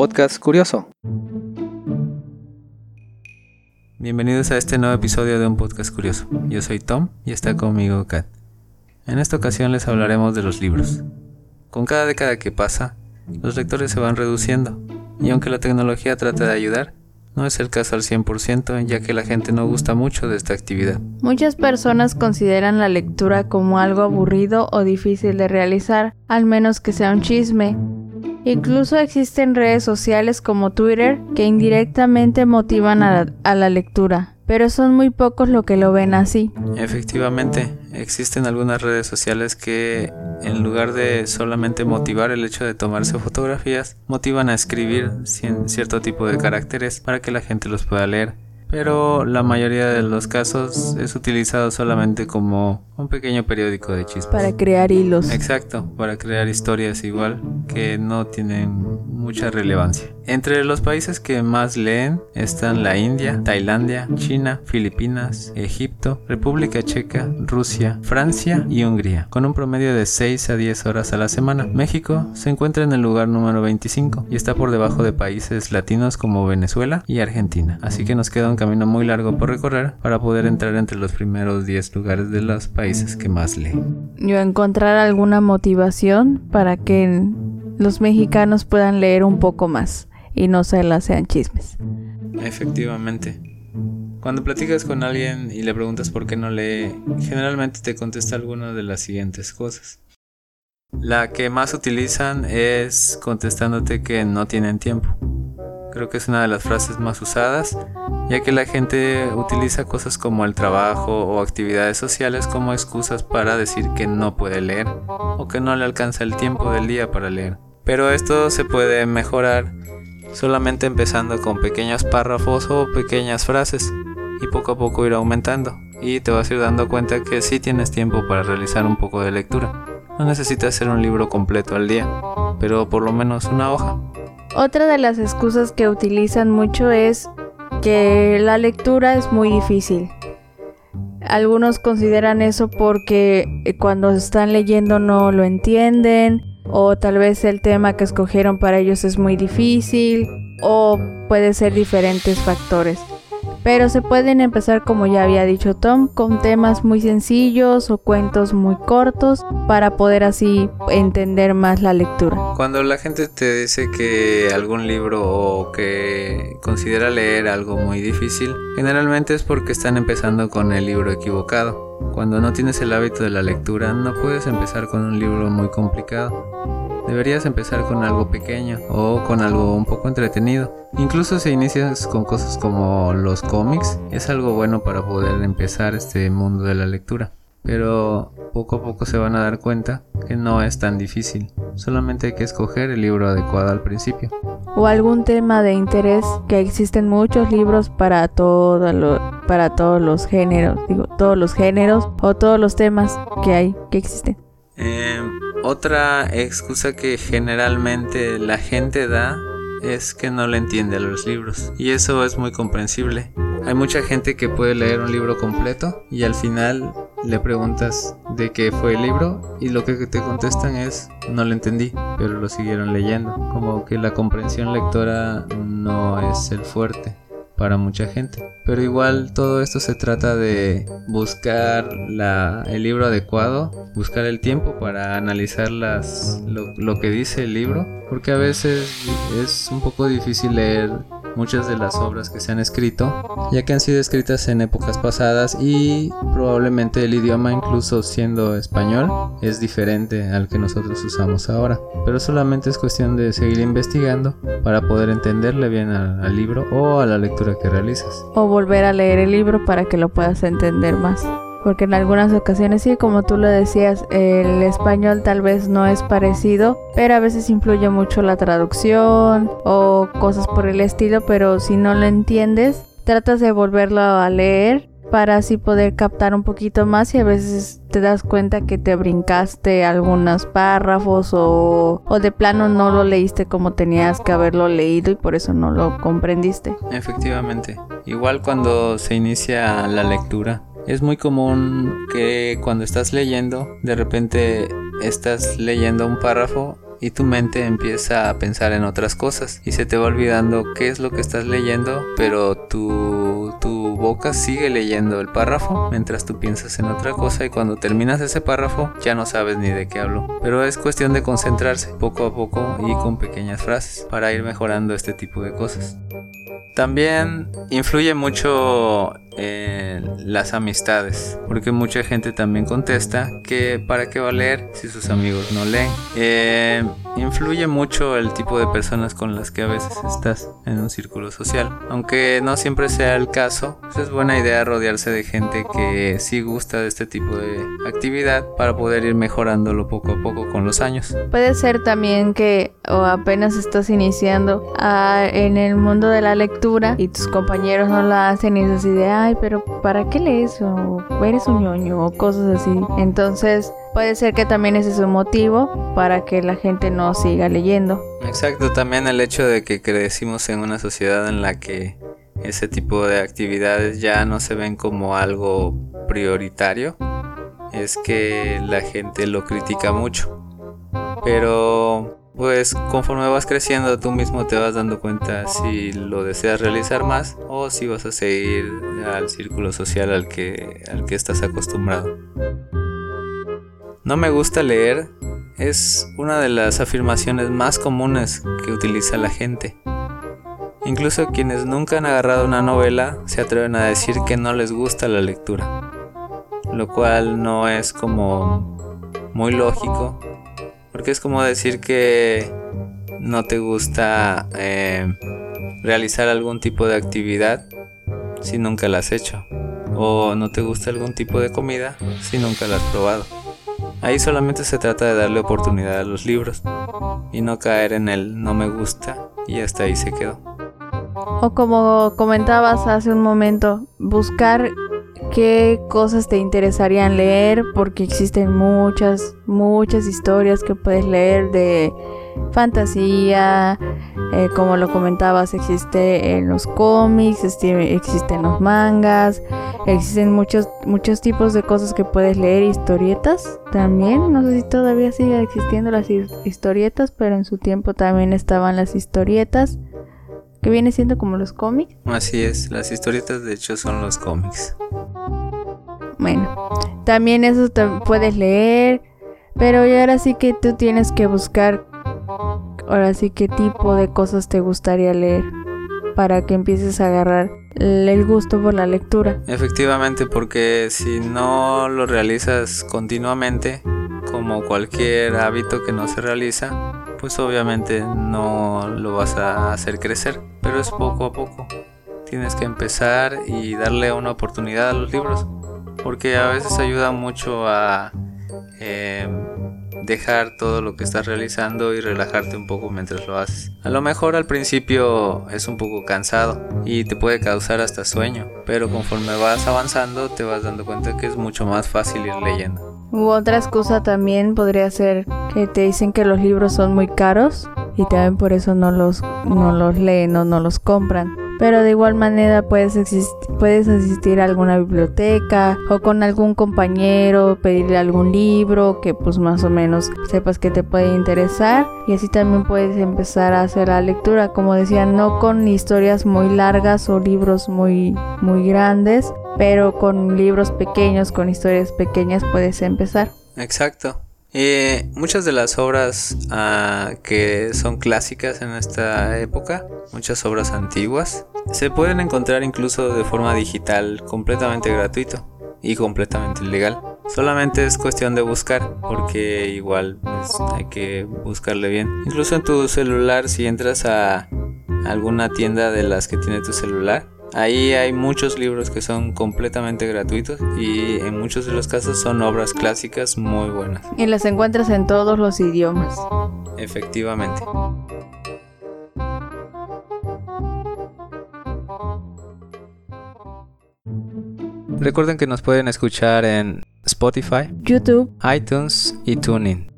Podcast Curioso. Bienvenidos a este nuevo episodio de Un Podcast Curioso. Yo soy Tom y está conmigo Kat. En esta ocasión les hablaremos de los libros. Con cada década que pasa, los lectores se van reduciendo, y aunque la tecnología trata de ayudar, no es el caso al 100%, ya que la gente no gusta mucho de esta actividad. Muchas personas consideran la lectura como algo aburrido o difícil de realizar, al menos que sea un chisme. Incluso existen redes sociales como Twitter que indirectamente motivan a la lectura, pero son muy pocos los que lo ven así. Efectivamente, existen algunas redes sociales que, en lugar de solamente motivar el hecho de tomarse fotografías, motivan a escribir cierto tipo de caracteres para que la gente los pueda leer. Pero la mayoría de los casos es utilizado solamente como un pequeño periódico de chismes. Para crear hilos. Exacto, para crear historias igual que no tienen mucha relevancia. Entre los países que más leen están la India, Tailandia, China, Filipinas, Egipto, República Checa, Rusia, Francia y Hungría, con un promedio de 6 a 10 horas a la semana. México se encuentra en el lugar número 25 y está por debajo de países latinos como Venezuela y Argentina, así que nos queda un camino muy largo por recorrer para poder entrar entre los primeros 10 lugares de los países que más leen. Yo encontrar alguna motivación para que los mexicanos puedan leer un poco más y no se las sean chismes. Efectivamente. Cuando platicas con alguien y le preguntas por qué no lee, generalmente te contesta alguna de las siguientes cosas. La que más utilizan es contestándote que no tienen tiempo. Creo que es una de las frases más usadas, ya que la gente utiliza cosas como el trabajo o actividades sociales como excusas para decir que no puede leer o que no le alcanza el tiempo del día para leer. Pero esto se puede mejorar solamente empezando con pequeños párrafos o pequeñas frases y poco a poco ir aumentando, y te vas a ir dando cuenta que sí tienes tiempo para realizar un poco de lectura. No necesitas hacer un libro completo al día, pero por lo menos una hoja. Otra de las excusas que utilizan mucho es que la lectura es muy difícil. Algunos consideran eso porque cuando están leyendo no lo entienden, o tal vez el tema que escogieron para ellos es muy difícil, o puede ser diferentes factores. Pero se pueden empezar, como ya había dicho Tom, con temas muy sencillos o cuentos muy cortos para poder así entender más la lectura. Cuando la gente te dice que algún libro o que considera leer algo muy difícil, generalmente es porque están empezando con el libro equivocado. Cuando no tienes el hábito de la lectura, no puedes empezar con un libro muy complicado. Deberías empezar con algo pequeño o con algo un poco entretenido. Incluso si inicias con cosas como los cómics, es algo bueno para poder empezar este mundo de la lectura. Pero poco a poco se van a dar cuenta que no es tan difícil. Solamente hay que escoger el libro adecuado al principio. O algún tema de interés, que existen muchos libros para todos los géneros o todos los temas que existen. Otra excusa que generalmente la gente da es que no le entiende a los libros, y eso es muy comprensible. Hay mucha gente que puede leer un libro completo y al final le preguntas de qué fue el libro y lo que te contestan es no lo entendí, pero lo siguieron leyendo. Como que la comprensión lectora no es el fuerte para mucha gente. Pero igual todo esto se trata de buscar el libro adecuado, buscar el tiempo para analizar lo que dice el libro, porque a veces es un poco difícil leer muchas de las obras que se han escrito, ya que han sido escritas en épocas pasadas y probablemente el idioma, incluso siendo español, es diferente al que nosotros usamos ahora. Pero solamente es cuestión de seguir investigando para poder entenderle bien al libro o a la lectura que realizas. O volver a leer el libro para que lo puedas entender más, porque en algunas ocasiones sí, como tú lo decías, el español tal vez no es parecido, pero a veces influye mucho la traducción o cosas por el estilo, pero si no lo entiendes, tratas de volverlo a leer para así poder captar un poquito más, y a veces te das cuenta que te brincaste algunos párrafos o de plano no lo leíste como tenías que haberlo leído y por eso no lo comprendiste. Efectivamente. Igual cuando se inicia la lectura, es muy común que cuando estás leyendo, de repente estás leyendo un párrafo y tu mente empieza a pensar en otras cosas y se te va olvidando qué es lo que estás leyendo, pero tu boca sigue leyendo el párrafo mientras tú piensas en otra cosa, y cuando terminas ese párrafo ya no sabes ni de qué hablo. Pero es cuestión de concentrarse poco a poco y con pequeñas frases para ir mejorando este tipo de cosas. También influye mucho las amistades, porque mucha gente también contesta que para qué va a leer si sus amigos no leen. Influye mucho el tipo de personas con las que a veces estás en un círculo social. Aunque no siempre sea el caso, pues es buena idea rodearse de gente que sí gusta de este tipo de actividad para poder ir mejorándolo poco a poco con los años. Puede ser también que apenas estás iniciando en el mundo de la lectura y tus compañeros no la hacen y es así de ay, pero ¿para qué lees? O eres un ñoño o cosas así. Entonces puede ser que también ese es un motivo para que la gente no siga leyendo. Exacto, también el hecho de que crecimos en una sociedad en la que ese tipo de actividades ya no se ven como algo prioritario, es que la gente lo critica mucho. Pero pues conforme vas creciendo tú mismo te vas dando cuenta si lo deseas realizar más o si vas a seguir al círculo social al que estás acostumbrado. No me gusta leer es una de las afirmaciones más comunes que utiliza la gente. Incluso quienes nunca han agarrado una novela se atreven a decir que no les gusta la lectura, lo cual no es como muy lógico, porque es como decir que no te gusta realizar algún tipo de actividad si nunca la has hecho, o no te gusta algún tipo de comida si nunca la has probado. Ahí solamente se trata de darle oportunidad a los libros y no caer en el no me gusta y hasta ahí se quedó. O como comentabas hace un momento, buscar qué cosas te interesarían leer, porque existen muchas historias que puedes leer de fantasía, como lo comentabas, existe en los cómics, existe en los mangas, existen muchos tipos de cosas que puedes leer, historietas también, no sé si todavía siguen existiendo las historietas, pero en su tiempo también estaban las historietas, que viene siendo como los cómics. Así es, las historietas de hecho son los cómics. Bueno, también eso puedes leer, pero ahora sí que tú tienes que buscar, ahora sí qué tipo de cosas te gustaría leer para que empieces a agarrar el gusto por la lectura. Efectivamente, porque si no lo realizas continuamente, como cualquier hábito que no se realiza, pues obviamente no lo vas a hacer crecer, pero es poco a poco. Tienes que empezar y darle una oportunidad a los libros, porque a veces ayuda mucho a dejar todo lo que estás realizando y relajarte un poco mientras lo haces. A lo mejor al principio es un poco cansado y te puede causar hasta sueño, pero conforme vas avanzando te vas dando cuenta que es mucho más fácil ir leyendo. U otra excusa también podría ser que te dicen que los libros son muy caros y también por eso no los leen o no los compran. Pero de igual manera puedes asistir a alguna biblioteca o con algún compañero pedirle algún libro que pues más o menos sepas que te puede interesar, y así también puedes empezar a hacer la lectura, como decía, no con historias muy largas o libros muy grandes, pero con libros pequeños, con historias pequeñas puedes empezar. Exacto. Muchas de las obras que son clásicas en esta época, muchas obras antiguas, se pueden encontrar incluso de forma digital, completamente gratuito y completamente legal. Solamente es cuestión de buscar, porque igual pues, hay que buscarle bien. Incluso en tu celular, si entras a alguna tienda de las que tiene tu celular, ahí hay muchos libros que son completamente gratuitos y en muchos de los casos son obras clásicas muy buenas. Y las encuentras en todos los idiomas. Efectivamente. Recuerden que nos pueden escuchar en Spotify, YouTube, iTunes y TuneIn.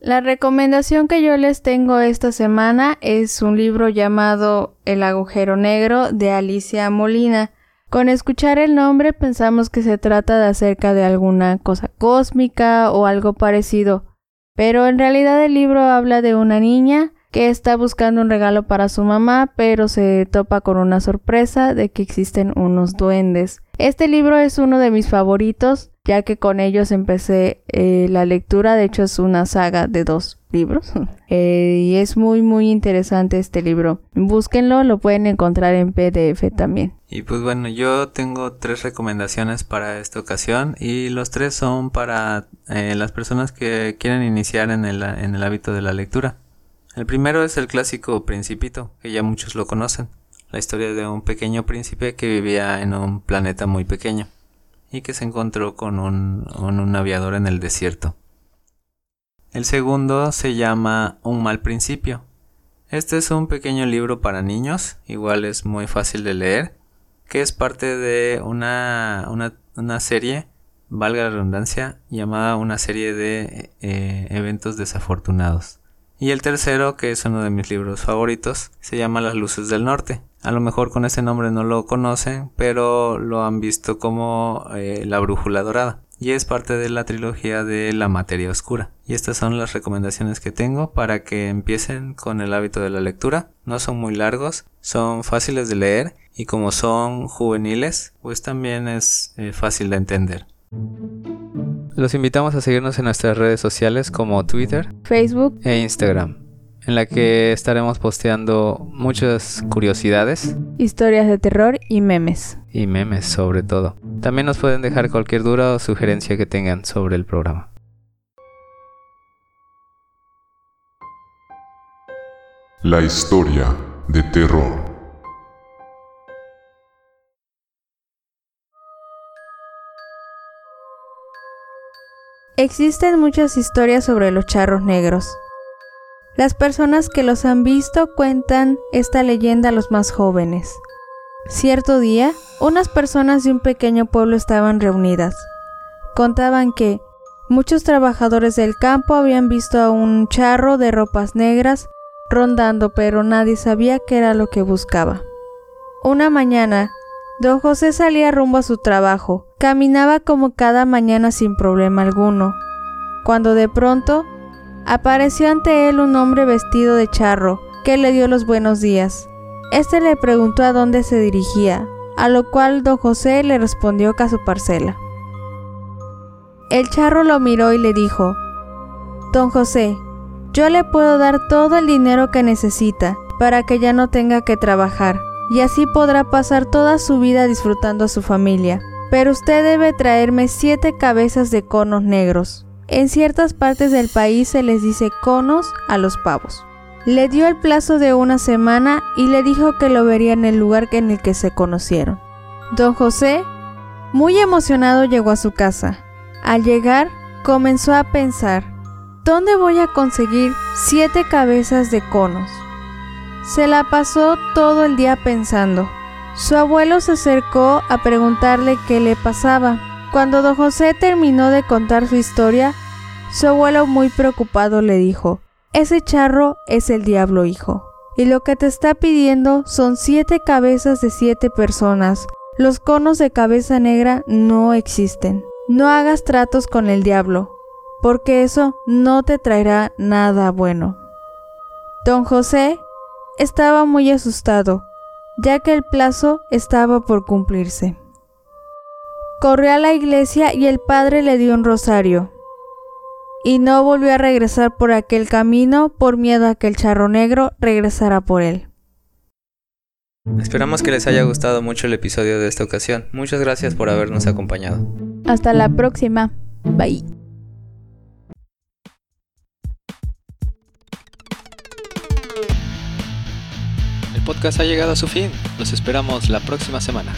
La recomendación que yo les tengo esta semana es un libro llamado El Agujero Negro de Alicia Molina. Con escuchar el nombre pensamos que se trata de acerca de alguna cosa cósmica o algo parecido, Pero en realidad el libro habla de una niña que está buscando un regalo para su mamá, pero se topa con una sorpresa de que existen unos duendes. Este libro es uno de mis favoritos, ya que con ellos empecé la lectura. De hecho es una saga de 2 libros y es muy muy interesante este libro. Búsquenlo, lo pueden encontrar en PDF también. Y pues bueno, yo tengo 3 recomendaciones para esta ocasión y los 3 son para las personas que quieren iniciar en el hábito de la lectura. El primero es el clásico Principito, que ya muchos lo conocen, la historia de un pequeño príncipe que vivía en un planeta muy pequeño y que se encontró con un aviador en el desierto. El segundo se llama Un mal principio. Este es un pequeño libro para niños, igual es muy fácil de leer, que es parte de una serie, valga la redundancia, llamada una serie de eventos desafortunados. Y el tercero, que es uno de mis libros favoritos, se llama Las Luces del Norte. A lo mejor con ese nombre no lo conocen, pero lo han visto como La Brújula Dorada. Y es parte de la trilogía de La Materia Oscura. Y estas son las recomendaciones que tengo para que empiecen con el hábito de la lectura. No son muy largos, son fáciles de leer y como son juveniles, pues también es fácil de entender. Los invitamos a seguirnos en nuestras redes sociales como Twitter, Facebook e Instagram, en la que estaremos posteando muchas curiosidades, historias de terror y memes. Y memes sobre todo. También nos pueden dejar cualquier duda o sugerencia que tengan sobre el programa. La historia de terror. Existen muchas historias sobre los charros negros. Las personas que los han visto cuentan esta leyenda a los más jóvenes. Cierto día, unas personas de un pequeño pueblo estaban reunidas. Contaban que muchos trabajadores del campo habían visto a un charro de ropas negras rondando, pero nadie sabía qué era lo que buscaba. Una mañana, don José salía rumbo a su trabajo. Caminaba como cada mañana sin problema alguno, cuando de pronto apareció ante él un hombre vestido de charro, que le dio los buenos días. Este le preguntó a dónde se dirigía, a lo cual don José le respondió que a su parcela. El charro lo miró y le dijo: «Don José, yo le puedo dar todo el dinero que necesita, para que ya no tenga que trabajar, y así podrá pasar toda su vida disfrutando a su familia. Pero usted debe traerme 7 cabezas de conos negros». En ciertas partes del país se les dice conos a los pavos. Le dio el plazo de 1 semana y le dijo que lo vería en el lugar en el que se conocieron. Don José, muy emocionado, llegó a su casa. Al llegar, comenzó a pensar: ¿dónde voy a conseguir 7 cabezas de conos? Se la pasó todo el día pensando. Su abuelo se acercó a preguntarle qué le pasaba. Cuando don José terminó de contar su historia, su abuelo muy preocupado le dijo: «Ese charro es el diablo, hijo, y lo que te está pidiendo son 7 cabezas de 7 personas. Los conos de cabeza negra no existen. No hagas tratos con el diablo, porque eso no te traerá nada bueno». Don José estaba muy asustado, ya que el plazo estaba por cumplirse. Corrió a la iglesia y el padre le dio un rosario, y no volvió a regresar por aquel camino por miedo a que el charro negro regresara por él. Esperamos que les haya gustado mucho el episodio de esta ocasión. Muchas gracias por habernos acompañado. Hasta la próxima. Bye. El podcast ha llegado a su fin. Los esperamos la próxima semana.